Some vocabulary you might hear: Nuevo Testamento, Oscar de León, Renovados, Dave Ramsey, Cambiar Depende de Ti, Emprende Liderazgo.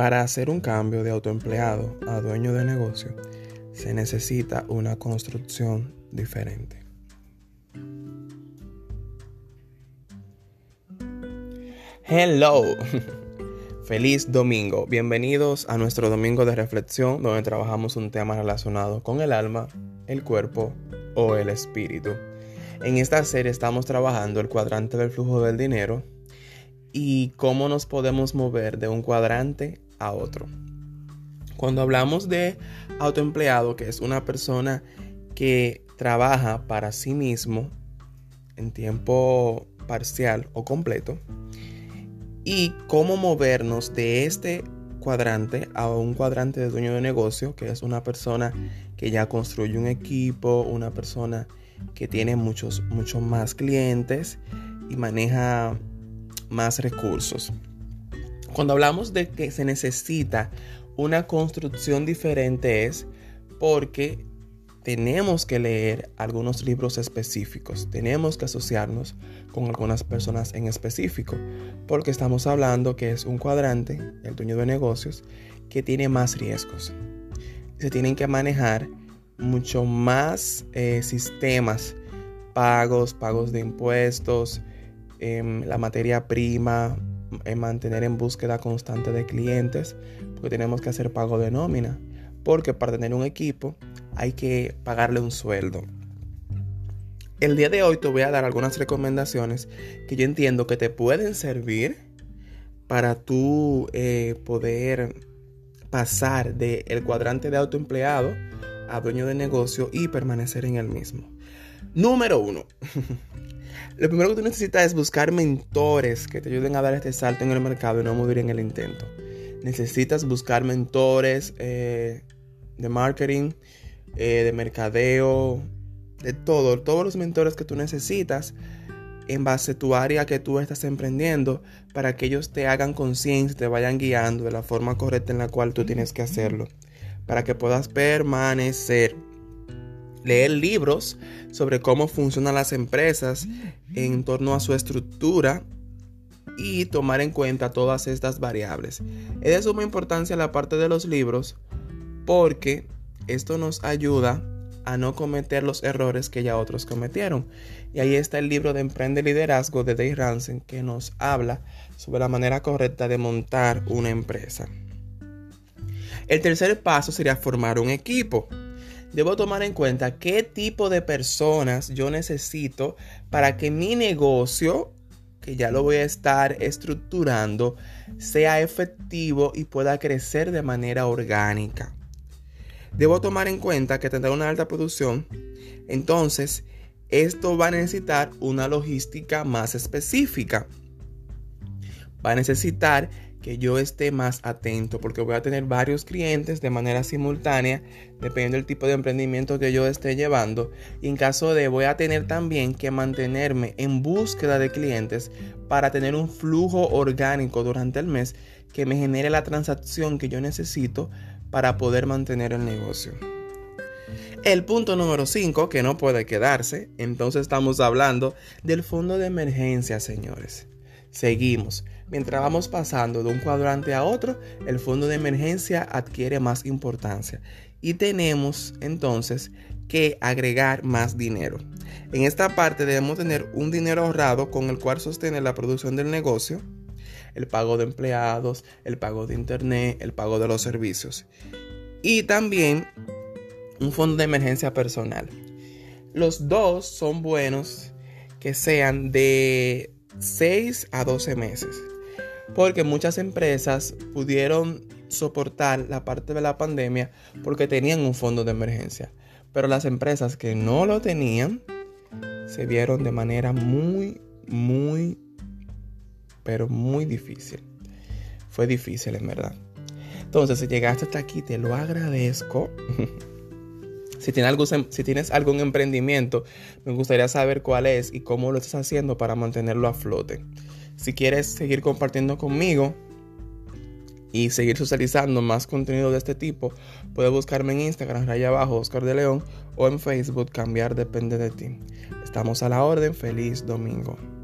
Para hacer un cambio de autoempleado a dueño de negocio, se necesita una construcción diferente. Hello, feliz domingo. Bienvenidos a nuestro domingo de reflexión, donde trabajamos un tema relacionado con el alma, el cuerpo o el espíritu. En esta serie estamos trabajando el cuadrante del flujo del dinero y cómo nos podemos mover de un cuadrante a otro. Cuando hablamos de autoempleado, que es una persona que trabaja para sí mismo en tiempo parcial o completo, y cómo movernos de este cuadrante a un cuadrante de dueño de negocio, que es una persona que ya construye un equipo, una persona que tiene muchos más clientes y maneja más recursos. Cuando hablamos de que se necesita una construcción diferente, es porque tenemos que leer algunos libros específicos, tenemos que asociarnos con algunas personas en específico, porque estamos hablando que es un cuadrante, el dueño de negocios, que tiene más riesgos. Se tienen que manejar mucho más sistemas, pagos de impuestos, la materia prima, mantener en búsqueda constante de clientes, porque tenemos que hacer pago de nómina, porque para tener un equipo hay que pagarle un sueldo. El día de hoy te voy a dar algunas recomendaciones que yo entiendo que te pueden servir para tú poder pasar del cuadrante de autoempleado a dueño de negocio y permanecer en el mismo. Número 1. Lo primero que tú necesitas es buscar mentores que te ayuden a dar este salto en el mercado y no morir en el intento. Necesitas buscar mentores de marketing, de mercadeo, de todos los mentores que tú necesitas en base a tu área que tú estás emprendiendo, para que ellos te hagan conciencia, te vayan guiando de la forma correcta en la cual tú tienes que hacerlo, para que puedas permanecer. Leer libros sobre cómo funcionan las empresas en torno a su estructura y tomar en cuenta todas estas variables. Es de suma importancia la parte de los libros, porque esto nos ayuda a no cometer los errores que ya otros cometieron. Y ahí está el libro de Emprende Liderazgo de Dave Ramsey, que nos habla sobre la manera correcta de montar una empresa. El tercer paso sería formar un equipo. Debo tomar en cuenta qué tipo de personas yo necesito para que mi negocio, que ya lo voy a estar estructurando, sea efectivo y pueda crecer de manera orgánica. Debo tomar en cuenta que tendrá una alta producción, entonces esto va a necesitar una logística más específica. Va a necesitar que yo esté más atento, porque voy a tener varios clientes de manera simultánea, dependiendo del tipo de emprendimiento que yo esté llevando. Y en caso de, voy a tener también que mantenerme en búsqueda de clientes para tener un flujo orgánico durante el mes que me genere la transacción que yo necesito para poder mantener el negocio. El punto número 5, que no puede quedarse, entonces estamos hablando del fondo de emergencia, señores. Seguimos. Mientras vamos pasando de un cuadrante a otro, el fondo de emergencia adquiere más importancia y tenemos entonces que agregar más dinero. En esta parte debemos tener un dinero ahorrado con el cual sostener la producción del negocio, el pago de empleados, el pago de internet, el pago de los servicios, y también un fondo de emergencia personal. Los dos son buenos que sean de 6 a 12 meses, porque muchas empresas pudieron soportar la parte de la pandemia porque tenían un fondo de emergencia, pero las empresas que no lo tenían se vieron de manera muy difícil. Fue difícil, en verdad. Entonces, si llegaste hasta aquí, te lo agradezco. Si tienes algún emprendimiento, me gustaría saber cuál es y cómo lo estás haciendo para mantenerlo a flote. Si quieres seguir compartiendo conmigo y seguir socializando más contenido de este tipo, puedes buscarme en Instagram, _ Oscar de León, o en Facebook, Cambiar Depende de Ti. Estamos a la orden. Feliz domingo.